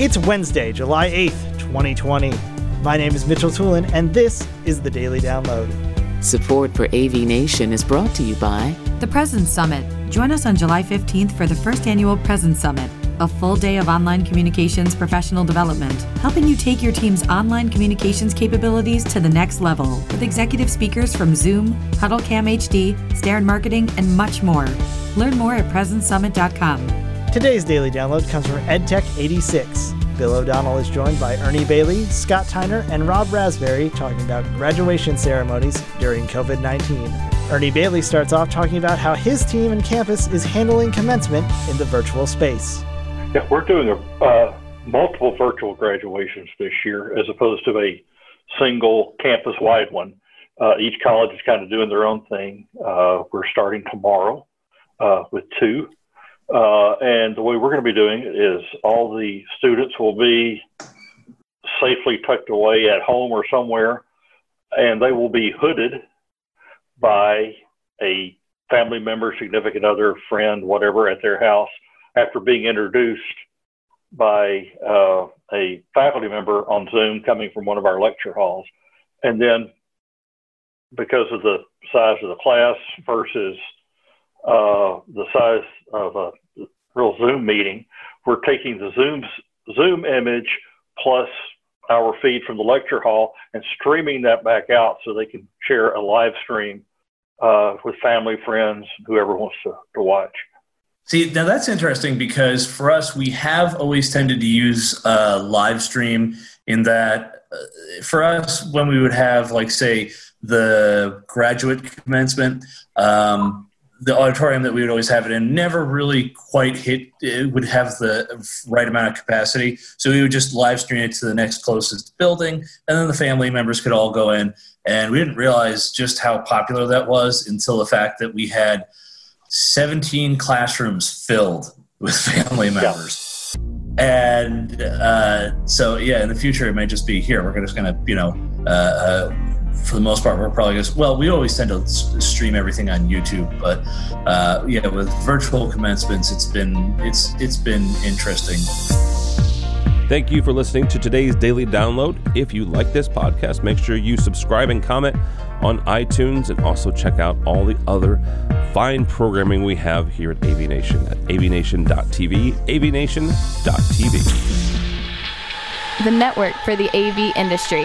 It's Wednesday, July 8th, 2020. My name is Mitchell Tulin, and this is The Daily Download. Support for AV Nation is brought to you by the Presence Summit. Join us on July 15th for the first annual Presence Summit, a full day of online communications professional development, helping you take your team's online communications capabilities to the next level with executive speakers from Zoom, HuddleCam HD, Starin Marketing, and much more. Learn more at presencesummit.com. Today's Daily Download comes from EdTech 86. Bill O'Donnell is joined by Ernie Bailey, Scott Tyner, and Rob Rasberry talking about graduation ceremonies during COVID-19. Ernie Bailey starts off talking about how his team and campus is handling commencement in the virtual space. Yeah, we're doing multiple virtual graduations this year as opposed to a single campus-wide one. Each college is kind of doing their own thing. We're starting tomorrow with two. And the way we're going to be doing it is all the students will be safely tucked away at home or somewhere, and they will be hooded by a family member, significant other, friend, whatever, at their house after being introduced by a faculty member on Zoom coming from one of our lecture halls. And then because of the size of the class versus the size of a real Zoom meeting, we're taking the Zoom image plus our feed from the lecture hall and streaming that back out so they can share a live stream with family, friends, whoever wants to watch. See, now that's interesting because for us, we have always tended to use live stream in that for us, when we would have, like, say, the graduate commencement, the auditorium that we would always have it in never really quite hit, it would have the right amount of capacity. So we would just live stream it to the next closest building, and then the family members could all go in. And we didn't realize just how popular that was until the fact that we had 17 classrooms filled with family members. Yeah. And so, yeah, in the future, it may just be here. We're just going to, for the most part, we're probably just, well, we always tend to stream everything on YouTube, but yeah, with virtual commencements, it's been interesting. Thank you for listening to today's Daily Download. If you like this podcast, make sure you subscribe and comment on iTunes, and also check out all the other fine programming we have here at AV Nation at avnation.tv, avnation.tv. The network for the AV industry.